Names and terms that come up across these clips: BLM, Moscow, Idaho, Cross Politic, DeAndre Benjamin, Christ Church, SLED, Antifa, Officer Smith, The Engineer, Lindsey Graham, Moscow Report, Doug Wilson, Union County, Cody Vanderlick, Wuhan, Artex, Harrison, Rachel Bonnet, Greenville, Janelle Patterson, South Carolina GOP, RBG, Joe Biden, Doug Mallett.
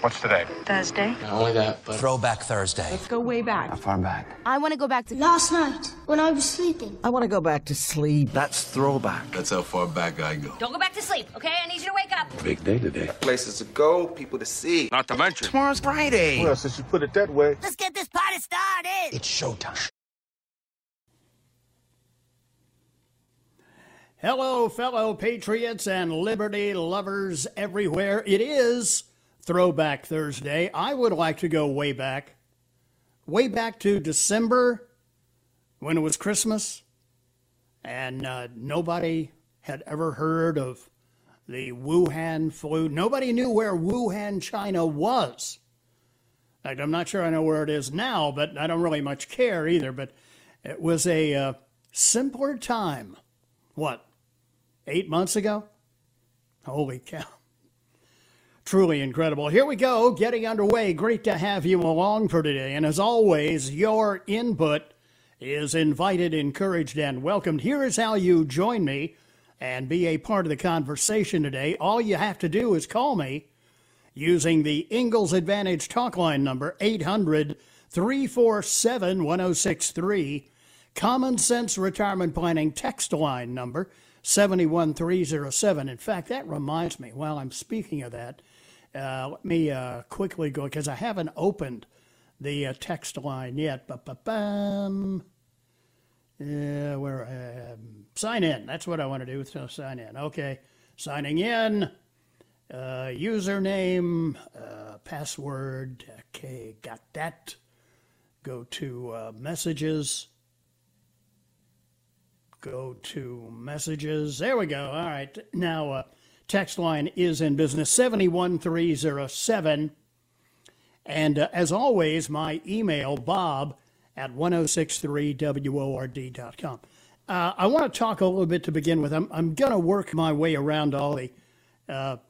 What's today? Thursday. Not only that, but... Throwback Thursday. Let's go way back. How far back? I want to go back to... Last night, when I was sleeping. I want to go back to sleep. That's throwback. That's how far back I go. Don't go back to sleep, okay? I need you to wake up. Big day today. Places to go, people to see. Not to mention... Tomorrow's Friday. Well, since you put it that way... Let's get this party started. It's showtime. Hello, fellow patriots and liberty lovers everywhere. It is... Throwback Thursday. I would like to go way back to December when it was Christmas and nobody had ever heard of the Wuhan flu. Nobody knew where Wuhan, China was. In fact, I'm not sure I know where it is now, but I don't really much care either. But it was a simpler time. What, 8 months ago? Holy cow. Truly incredible. Here we go, getting underway. Great to have you along for today. And as always, your input is invited, encouraged, and welcomed. Here is how you join me and be a part of the conversation today. All you have to do is call me using the Ingalls Advantage talk line number 800-347-1063, Common Sense Retirement Planning text line number 71307. In fact, that reminds me, while I'm speaking of that, let me quickly go, because I haven't opened the text line yet. Sign in. That's what I want to do. So sign in. Okay. Signing in. Username. Password. Okay. Got that. Go to messages. Go to messages. There we go. All right. Now, text line is in business, 71307. And as always, my email, bob@1063WORD.com. I want to talk a little bit to begin with. I'm going to work my way around all the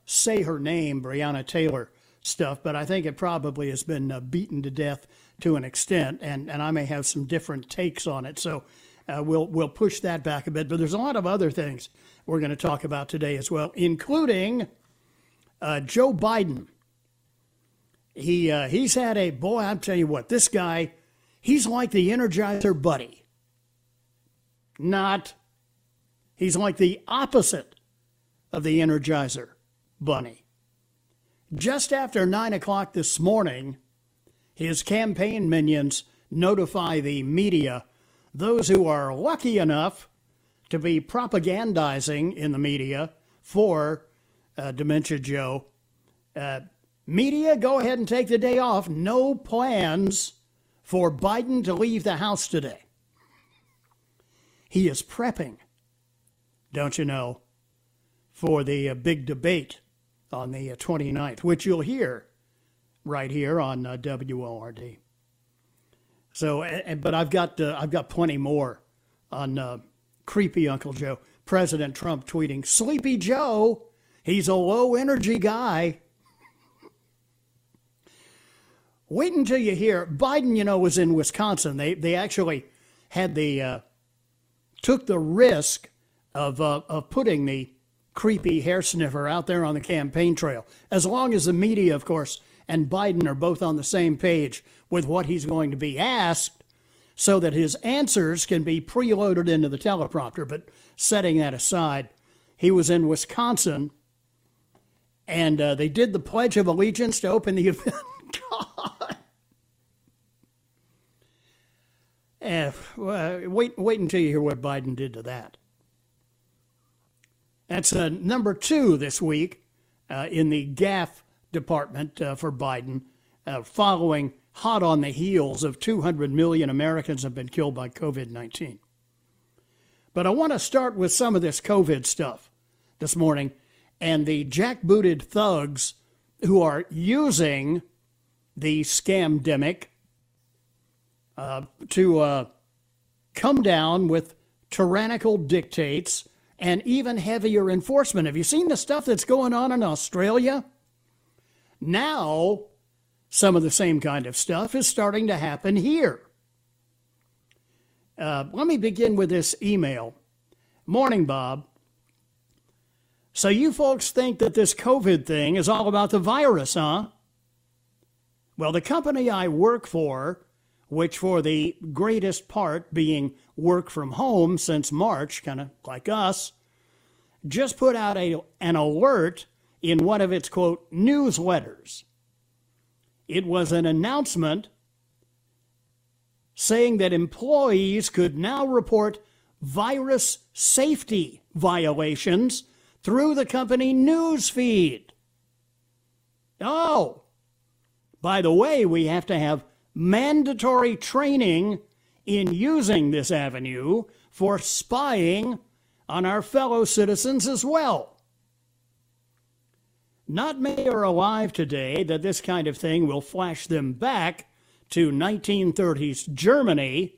say her name, Breonna Taylor stuff, but I think it probably has been beaten to death to an extent, and I may have some different takes on it. So, we'll push that back a bit, but there's a lot of other things we're going to talk about today as well, including Joe Biden. He's had a, boy, I'm telling you what, this guy, he's like the Energizer Bunny. He's like the opposite of the Energizer Bunny. Just after 9 o'clock this morning, his campaign minions notify the media, those who are lucky enough to be propagandizing in the media for Dementia Joe. Media, go ahead and take the day off. No plans for Biden to leave the house today. He is prepping, don't you know, for the big debate on the 29th, which you'll hear right here on WLRD. So, but I've got plenty more on creepy Uncle Joe. President Trump tweeting, "Sleepy Joe, he's a low energy guy." Wait until you hear Biden. You know, was in Wisconsin. They actually had the took the risk of putting the creepy hair sniffer out there on the campaign trail. As long as the media, of course, and Biden are both on the same page with what he's going to be asked, so that his answers can be preloaded into the teleprompter. But setting that aside, he was in Wisconsin, and they did the Pledge of Allegiance to open the event. God. Wait until you hear what Biden did to that. That's number two this week in the gaffe department for Biden, following hot on the heels of 200 million Americans have been killed by COVID-19. But I want to start with some of this COVID stuff this morning and the jackbooted thugs who are using the scamdemic to come down with tyrannical dictates and even heavier enforcement. Have you seen the stuff that's going on in Australia? Now, some of the same kind of stuff is starting to happen here. Let me begin with this email. Morning, Bob. So you folks think that this COVID thing is all about the virus, huh? Well, the company I work for, which for the greatest part being work from home since March, kind of like us, just put out an alert in one of its, quote, newsletters. It was an announcement saying that employees could now report virus safety violations through the company newsfeed. Oh, by the way, we have to have mandatory training in using this avenue for spying on our fellow citizens as well. Not many are alive today that this kind of thing will flash them back to 1930s Germany,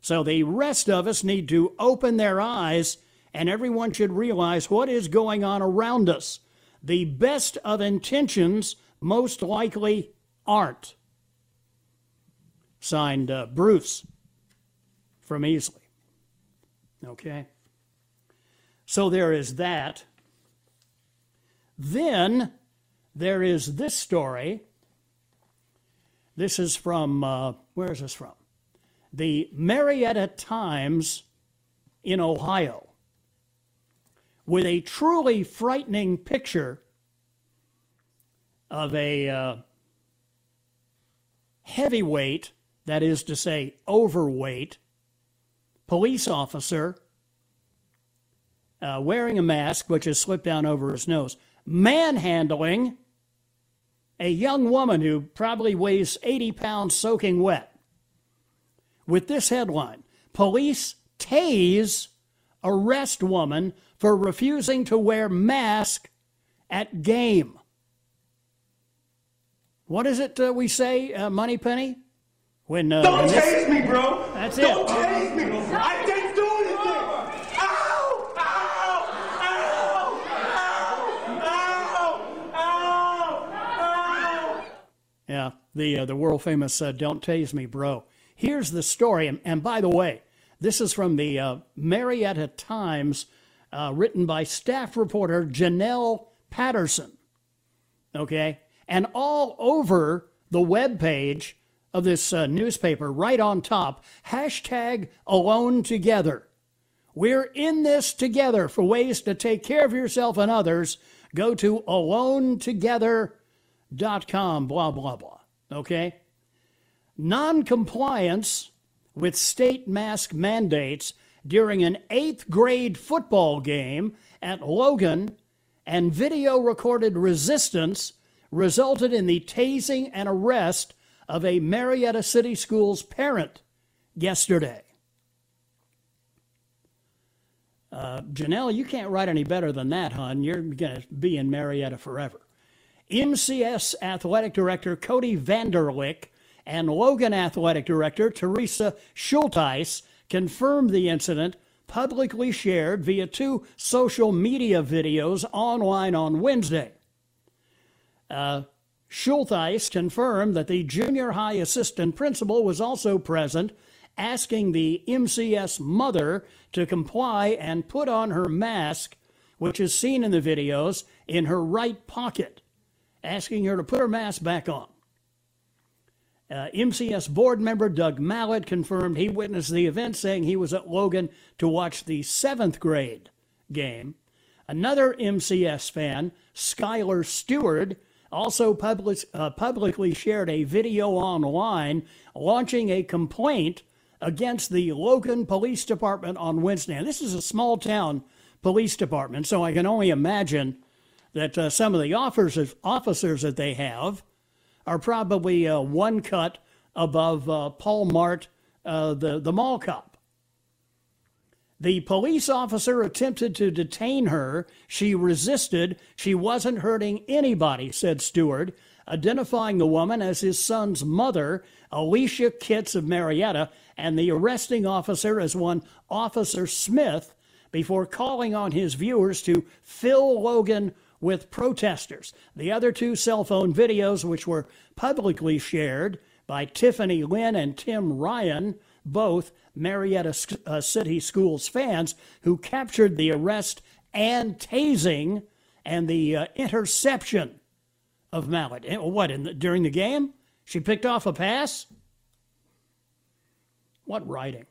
so the rest of us need to open their eyes, and everyone should realize what is going on around us. The best of intentions most likely aren't. Signed, Bruce from Easley. Okay. So there is that. Then there is this story. This is from, where is this from? The Marietta Times in Ohio, with a truly frightening picture of a heavyweight, that is to say overweight, police officer wearing a mask, which has slipped down over his nose, manhandling a young woman who probably weighs 80 pounds soaking wet. With this headline, police tase arrest woman for refusing to wear mask at game. What is it we say, Moneypenny? When, don't tase me, bro. That's it. Don't tase me. I didn't do anything. Ow! Ow! Ow! Ow! Ow! Ow! Ow! Yeah. The world-famous Don't Tase Me, Bro. Here's the story, and by the way, this is from the Marietta Times, written by staff reporter Janelle Patterson, okay? And all over the webpage of this newspaper, right on top, hashtag alone together. We're in this together. For ways to take care of yourself and others, go to alonetogether.com, blah, blah, blah, okay? Non-compliance with state mask mandates during an 8th grade football game at Logan and video-recorded resistance resulted in the tasing and arrest of a Marietta City Schools parent yesterday. Janelle, you can't write any better than that, hon. You're going to be in Marietta forever. MCS Athletic Director Cody Vanderlick and Logan Athletic Director Teresa Schulteis confirmed the incident, publicly shared via 2 social media videos online on Wednesday. Schulteis confirmed that the junior high assistant principal was also present, asking the MCS mother to comply and put on her mask, which is seen in the videos, in her right pocket, asking her to put her mask back on. MCS board member Doug Mallett confirmed he witnessed the event, saying he was at Logan to watch the 7th grade game. Another MCS fan, Skylar Stewart, also publicly shared a video online launching a complaint against the Logan Police Department on Wednesday. And this is a small town police department, so I can only imagine that some of the officers that they have are probably one cut above Paul Mart, the mall cop. The police officer attempted to detain her. She resisted. She wasn't hurting anybody, said Stewart, identifying the woman as his son's mother, Alicia Kitts of Marietta, and the arresting officer as one Officer Smith, before calling on his viewers to fill Logan with protesters. The other two cell phone videos, which were publicly shared by Tiffany Lynn and Tim Ryan, both Marietta City Schools fans, who captured the arrest and tasing and the interception of Mallett. What, during the game? She picked off a pass? What writing?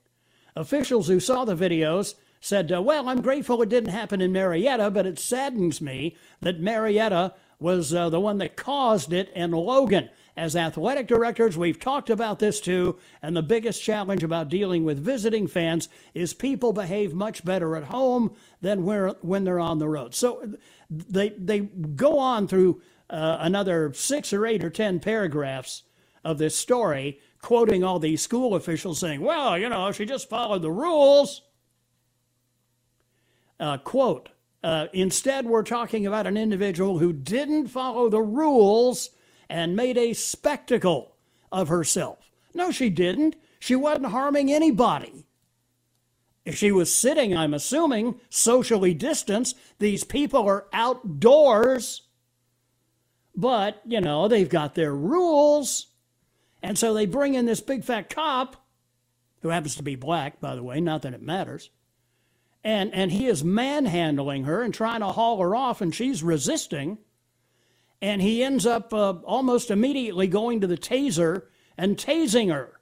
Officials who saw the videos said, well, I'm grateful it didn't happen in Marietta, but it saddens me that Marietta was the one that caused it in Logan. As athletic directors, we've talked about this too, and the biggest challenge about dealing with visiting fans is people behave much better at home than when they're on the road. So they go on through another 6 or 8 or 10 paragraphs of this story, quoting all these school officials saying, well, you know, she just followed the rules. Quote, instead, we're talking about an individual who didn't follow the rules and made a spectacle of herself. No, she didn't. She wasn't harming anybody. If she was sitting, I'm assuming, socially distanced, these people are outdoors. But, you know, they've got their rules. And so they bring in this big fat cop, who happens to be black, by the way, not that it matters. And he is manhandling her and trying to haul her off, and she's resisting. And he ends up almost immediately going to the taser and tasing her.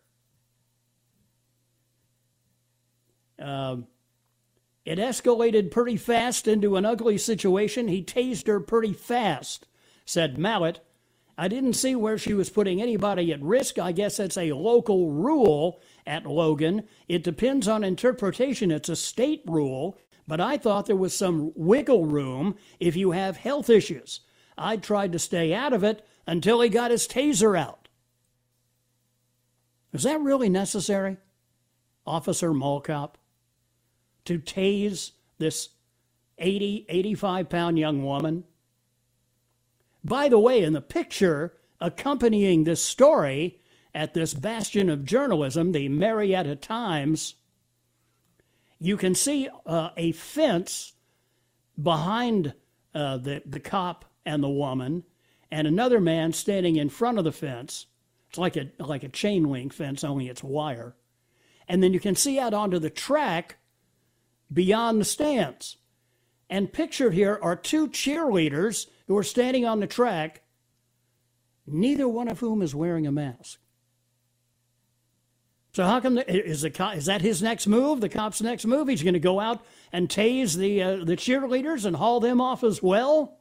It escalated pretty fast into an ugly situation. He tased her pretty fast, said Mallett. I didn't see where she was putting anybody at risk. I guess that's a local rule at Logan. It depends on interpretation. It's a state rule, but I thought there was some wiggle room if you have health issues. I tried to stay out of it until he got his taser out. Is that really necessary, Officer Molcop, to tase this 80, 85-pound young woman? By the way, in the picture accompanying this story at this bastion of journalism, the Marietta Times, you can see a fence behind the cop and the woman, and another man standing in front of the fence. It's like a chain link fence, only it's wire. And then you can see out onto the track beyond the stands. And pictured here are two cheerleaders who are standing on the track, neither one of whom is wearing a mask. So how come is that his next move? The cop's next move? He's going to go out and tase the cheerleaders and haul them off as well?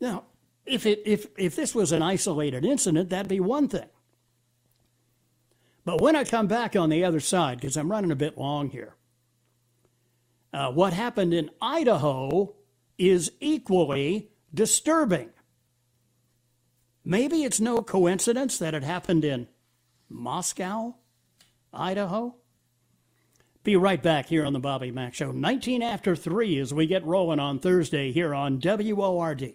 Now, if this was an isolated incident, that'd be one thing. But when I come back on the other side, because I'm running a bit long here, what happened in Idaho is equally disturbing. Maybe it's no coincidence that it happened in Moscow, Idaho. Be right back here on the Bobby Mack Show, 19 after 3 as we get rolling on Thursday here on WORD.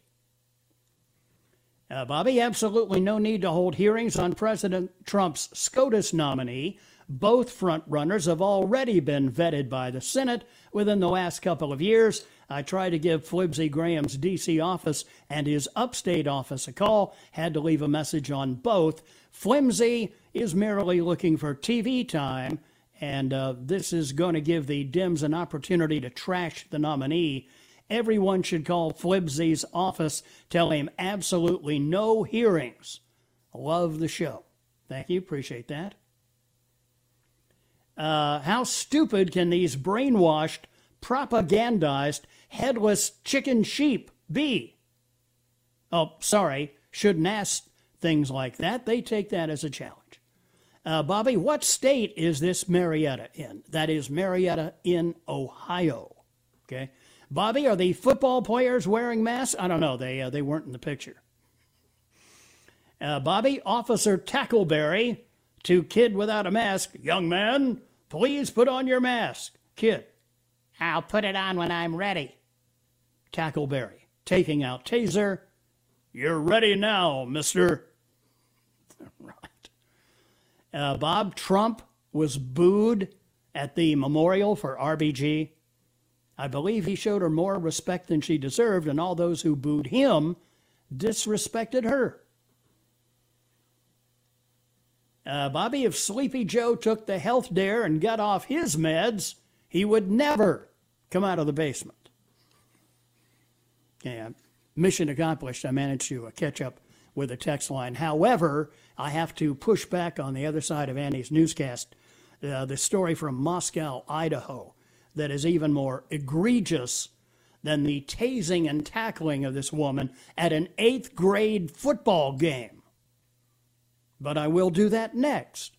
Bobby, absolutely no need to hold hearings on President Trump's SCOTUS nominee. Both frontrunners have already been vetted by the Senate within the last couple of years. I tried to give Flibsy Graham's D.C. office and his upstate office a call. Had to leave a message on both. Flimsy is merely looking for TV time. And this is going to give the Dems an opportunity to trash the nominee. Everyone should call Flibsy's office, tell him absolutely no hearings. Love the show. Thank you. Appreciate that. How stupid can these brainwashed, propagandized, headless chicken sheep be? Oh, sorry. Shouldn't ask things like that. They take that as a challenge. Bobby, what state is this Marietta in? That is Marietta in Ohio. Okay, Bobby, are the football players wearing masks? I don't know. They weren't in the picture. Bobby, Officer Tackleberry to kid without a mask. Young man, please put on your mask. Kid, I'll put it on when I'm ready. Tackleberry taking out taser. You're ready now, mister. Bob, Trump was booed at the memorial for RBG. I believe he showed her more respect than she deserved, and all those who booed him disrespected her. Bobby, if Sleepy Joe took the health dare and got off his meds, he would never come out of the basement. Yeah, mission accomplished. I managed to catch up with a text line. However, I have to push back on the other side of Andy's newscast, the story from Moscow, Idaho, that is even more egregious than the tasing and tackling of this woman at an 8th grade football game. But I will do that next,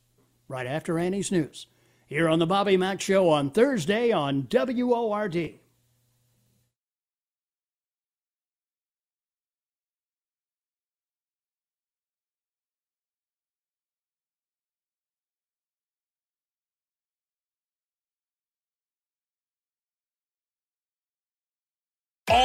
right after Andy's news, here on the Bobby Mack Show on Thursday on WORD.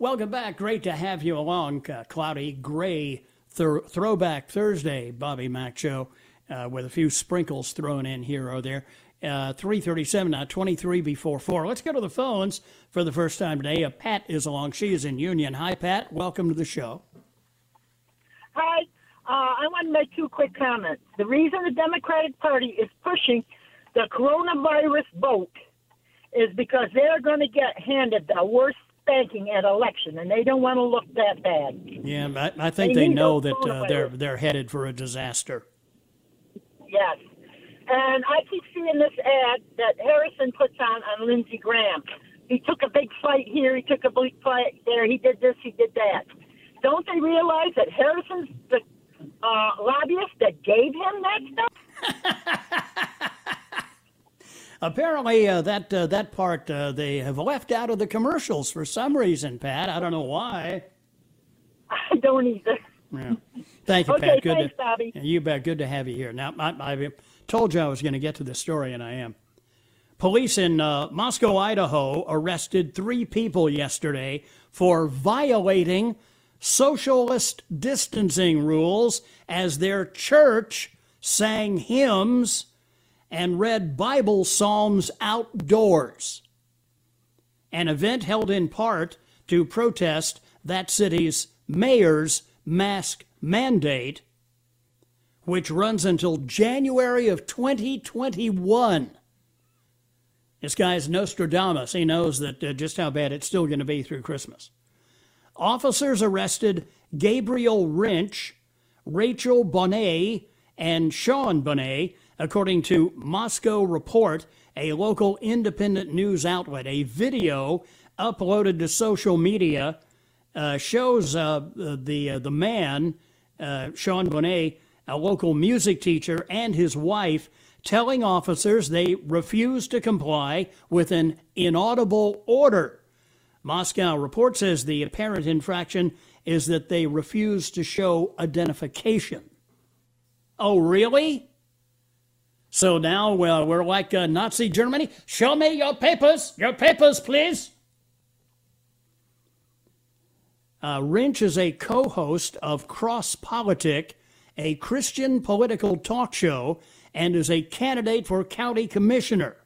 Welcome back. Great to have you along. Cloudy, gray, throwback Thursday, Bobby Mack Show, with a few sprinkles thrown in here or there. 3:37 now, 23 before 4. Let's go to the phones for the first time today. Pat is along. She is in Union. Hi, Pat. Welcome to the show. Hi. I want to make two quick comments. The reason the Democratic Party is pushing the coronavirus vote is because they're going to get handed the worst spanking at election, and they don't want to look that bad. Yeah, I think they know that they're headed for a disaster. Yes. And I keep seeing this ad that Harrison puts on Lindsey Graham. He took a big fight here, he took a big fight there, he did this, he did that. Don't they realize that Harrison's the lobbyist that gave him that stuff? Apparently, that part they have left out of the commercials for some reason, Pat. I don't know why. I don't either. Yeah. Thank you, Pat. Okay, good thanks, Bobby. You bet. Good to have you here. Now, I told you I was going to get to this story, and I am. Police in Moscow, Idaho, arrested 3 people yesterday for violating socialist distancing rules as their church sang hymns and read Bible psalms outdoors, an event held in part to protest that city's mayor's mask mandate, which runs until January of 2021. This guy's Nostradamus. He knows that just how bad it's still going to be through Christmas. Officers arrested Gabriel Wrench, Rachel Bonnet, and Sean Bonnet, according to Moscow Report, a local independent news outlet. A video uploaded to social media shows the man, Sean Bonnet, a local music teacher, and his wife, telling officers they refused to comply with an inaudible order. Moscow Report says the apparent infraction is that they refused to show identification. Oh, really? So now we're like Nazi Germany. Show me your papers, please. Wrench is a co-host of Cross Politic, a Christian political talk show, and is a candidate for county commissioner.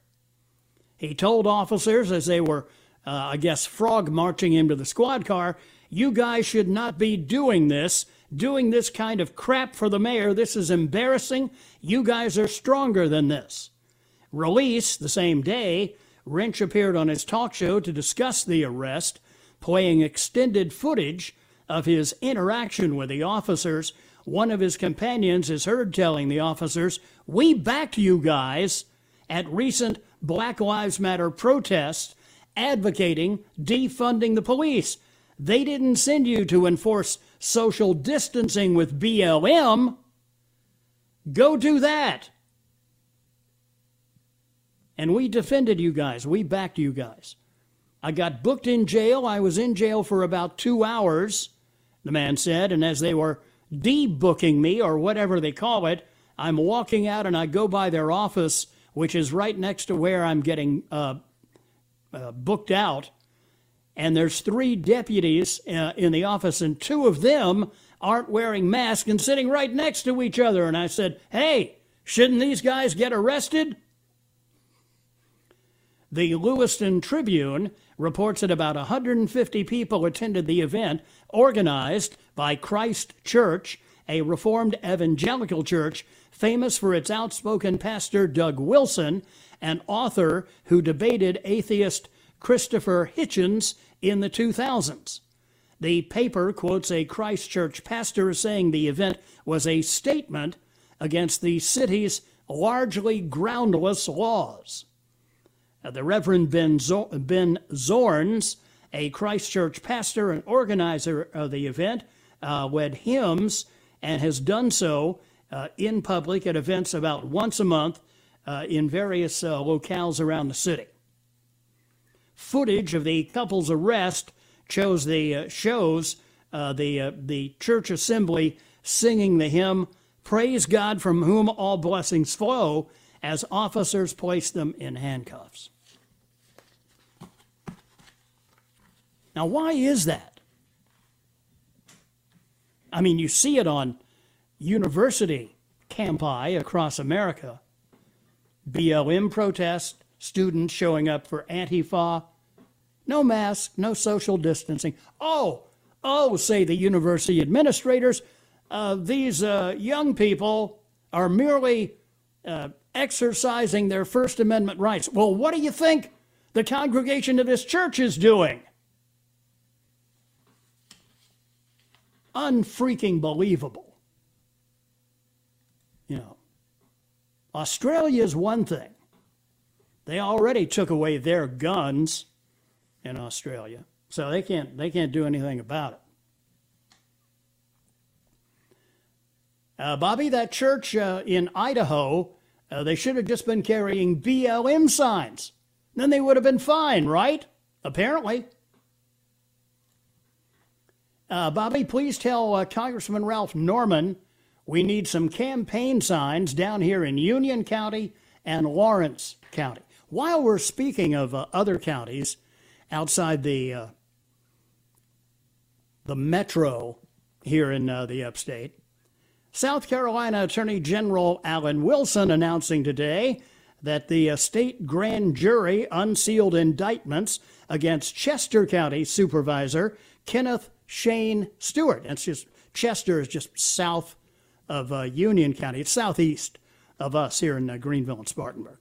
He told officers as they were, frog marching him to the squad car, you guys should not be doing this kind of crap for the mayor. This is embarrassing. You guys are stronger than this. Released the same day, Wrench appeared on his talk show to discuss the arrest, playing extended footage of his interaction with the officers. One of his companions is heard telling the officers, we backed you guys at recent Black Lives Matter protests advocating defunding the police. They didn't send you to enforce social distancing with BLM. Go do that. And we defended you guys. We backed you guys. I got booked in jail. I was in jail for about 2 hours, the man said, and as they were debooking me, or whatever they call it, I'm walking out and I go by their office, which is right next to where I'm getting booked out. And there's 3 deputies in the office, and 2 of them aren't wearing masks and sitting right next to each other. And I said, hey, shouldn't these guys get arrested? The Lewiston Tribune reports that about 150 people attended the event organized by Christ Church, a Reformed evangelical church famous for its outspoken pastor Doug Wilson, an author who debated atheist Christopher Hitchens in the 2000s. The paper quotes a Christ Church pastor saying the event was a statement against the city's largely groundless laws. The Reverend Ben Zorns, a Christ Church pastor and organizer of the event, read hymns and has done so in public at events about once a month in various locales around the city. Footage of the couple's arrest shows the church assembly singing the hymn, Praise God from whom all blessings flow, as officers placed them in handcuffs. Now, why is that? I mean, you see it on university campi across America. BLM protests, students showing up for Antifa. No mask, no social distancing. Oh, say the university administrators, these young people are merely exercising their First Amendment rights. Well, what do you think the congregation of this church is doing? Unfreaking believable. You know, Australia's one thing. They already took away their guns in Australia, so they can't do anything about it. Bobby, that church in Idaho, they should have just been carrying BLM signs. Then they would have been fine, right? Apparently. Bobby, please tell Congressman Ralph Norman we need some campaign signs down here in Union County and Lawrence County. While we're speaking of other counties outside the the metro here in the upstate. South Carolina Attorney General Alan Wilson announcing today that the state grand jury unsealed indictments against Chester County Supervisor Kenneth Shane Stewart. That's just Chester is just south of Union County. It's southeast of us here in Greenville and Spartanburg.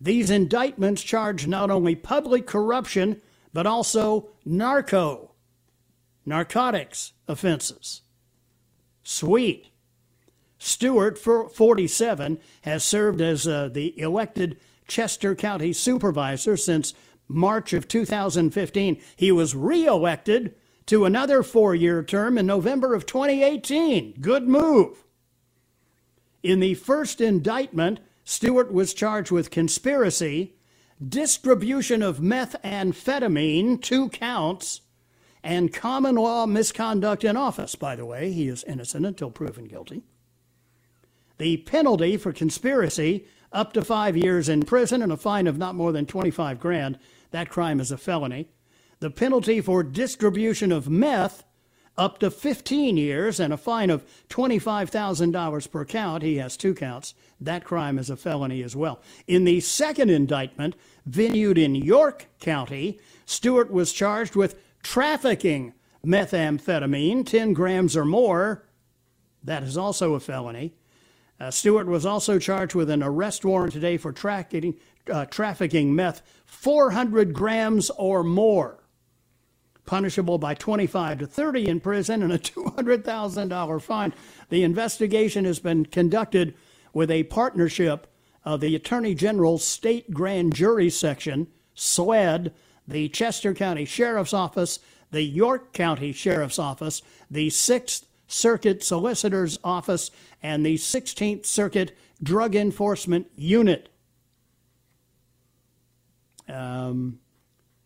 These indictments charge not only public corruption, but also narcotics offenses. Sweet. Stewart, 47, has served as the elected Chester County Supervisor since March of 2015. He was reelected to another four-year term in November of 2018. Good move. In the first indictment, Stewart was charged with conspiracy, distribution of methamphetamine, 2 counts, and common law misconduct in office. By the way, he is innocent until proven guilty. The penalty for conspiracy, up to 5 years in prison and a fine of not more than $25,000. That crime is a felony. The penalty for distribution of meth, up to 15 years and a fine of $25,000 per count. He has 2 counts. That crime is a felony as well. In the second indictment, venued in York County, Stewart was charged with trafficking methamphetamine, 10 grams or more. That is also a felony. Stewart was also charged with an arrest warrant today for trafficking meth, 400 grams or more. Punishable by 25 to 30 in prison and a $200,000 fine. The investigation has been conducted with a partnership of the Attorney General's State Grand Jury Section, SLED, the Chester County Sheriff's Office, the York County Sheriff's Office, the 6th Circuit Solicitor's Office, and the 16th Circuit Drug Enforcement Unit.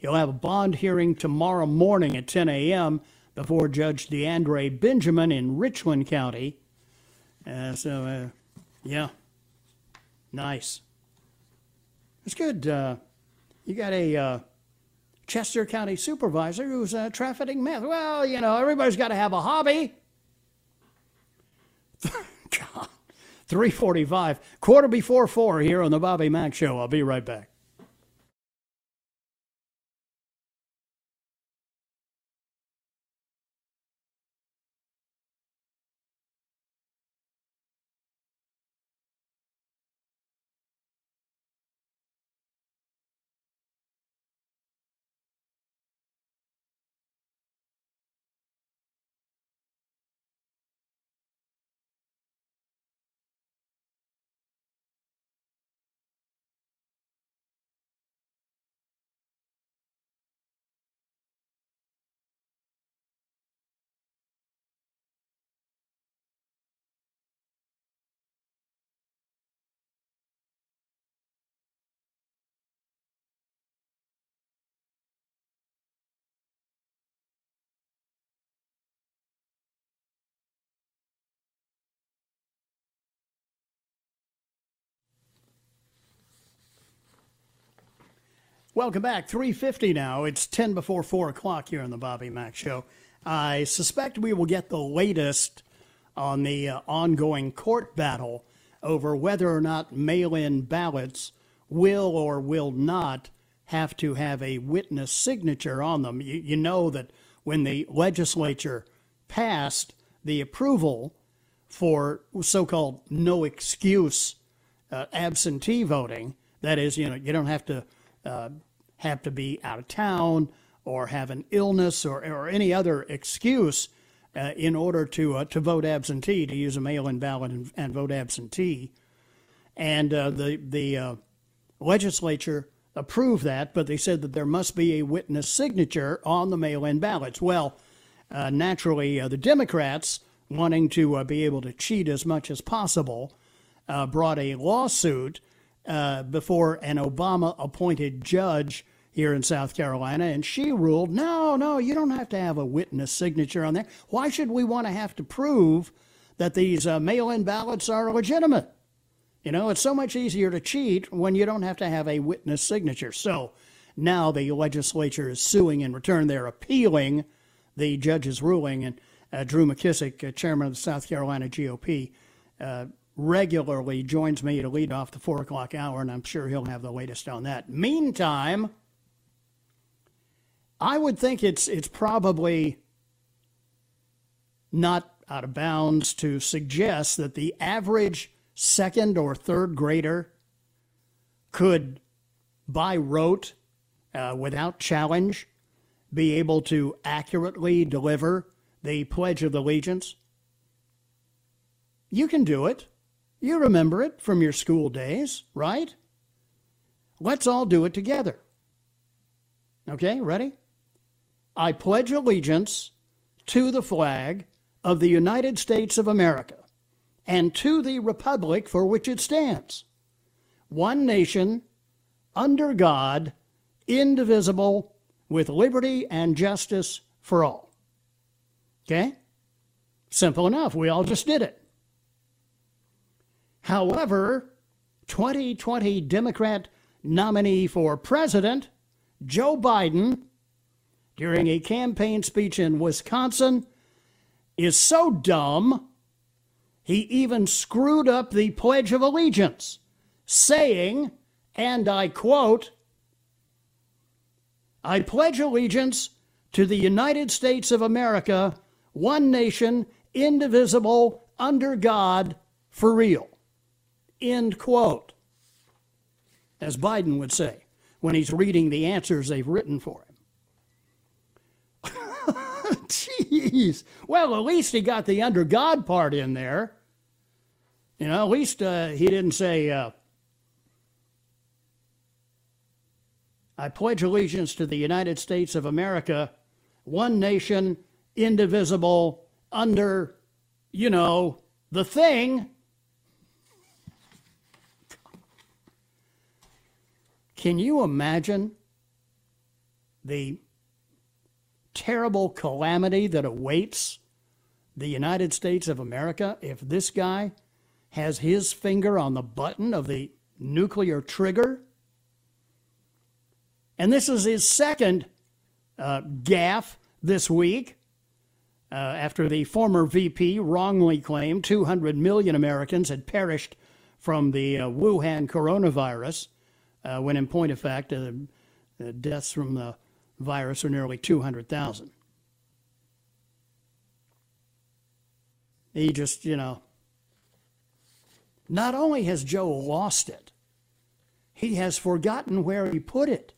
He'll have a bond hearing tomorrow morning at 10 a.m. before Judge DeAndre Benjamin in Richland County. Yeah, nice. It's good. You got a Chester County supervisor who's trafficking meth. Well, you know, everybody's got to have a hobby. God, 3:45, 4:45 here on the Bobby Mack Show. I'll be right back. Welcome back. 3:50 now. It's 10 before 4 o'clock here on the Bobby Mack Show. I suspect we will get the latest on the ongoing court battle over whether or not mail-in ballots will or will not have to have a witness signature on them. You know that when the legislature passed the approval for so-called no-excuse absentee voting, that is, you know, you don't have to be out of town or have an illness or any other excuse in order to vote absentee, to use a mail-in ballot and vote absentee. And the legislature approved that, but they said that there must be a witness signature on the mail-in ballots. Well, naturally, the Democrats, wanting to be able to cheat as much as possible, brought a lawsuit before an Obama-appointed judge here in South Carolina, and she ruled, no, you don't have to have a witness signature on there. Why should we want to have to prove that these mail-in ballots are legitimate? You know, it's so much easier to cheat when you don't have to have a witness signature. So now the legislature is suing in return. They're appealing the judge's ruling. And Drew McKissick, chairman of the South Carolina GOP, regularly joins me to lead off the 4 o'clock hour, and I'm sure he'll have the latest on that. Meantime, I would think it's probably not out of bounds to suggest that the average second or third grader could, by rote, without challenge, be able to accurately deliver the Pledge of Allegiance. You can do it. You remember it from your school days, right? Let's all do it together. Okay, ready? I pledge allegiance to the flag of the United States of America and to the republic for which it stands, one nation, under God, indivisible, with liberty and justice for all. Okay? Simple enough. We all just did it. However, 2020 Democrat nominee for president, Joe Biden, during a campaign speech in Wisconsin, is so dumb, he even screwed up the Pledge of Allegiance, saying, and I quote, I pledge allegiance to the United States of America, one nation, indivisible, under God, for real. End quote. As Biden would say when he's reading the answers they've written for him. Jeez. Well, at least he got the under God part in there. You know, at least he didn't say, I pledge allegiance to the United States of America, one nation, indivisible, under, you know, the thing. Can you imagine the terrible calamity that awaits the United States of America if this guy has his finger on the button of the nuclear trigger? And this is his second gaffe this week after the former VP wrongly claimed 200 million Americans had perished from the Wuhan coronavirus. When in point of fact, the deaths from the virus are nearly 200,000. He just, you know, not only has Joe lost it, he has forgotten where he put it.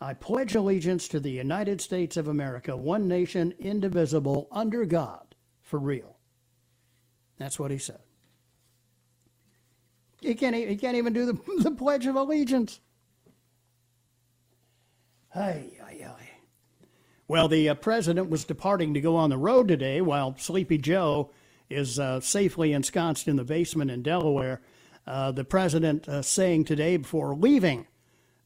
I pledge allegiance to the United States of America, one nation, indivisible, under God, for real. That's what he said. He can't even do the Pledge of Allegiance. Ay, ay, ay. Well, the president was departing to go on the road today while Sleepy Joe is safely ensconced in the basement in Delaware. The president saying today before leaving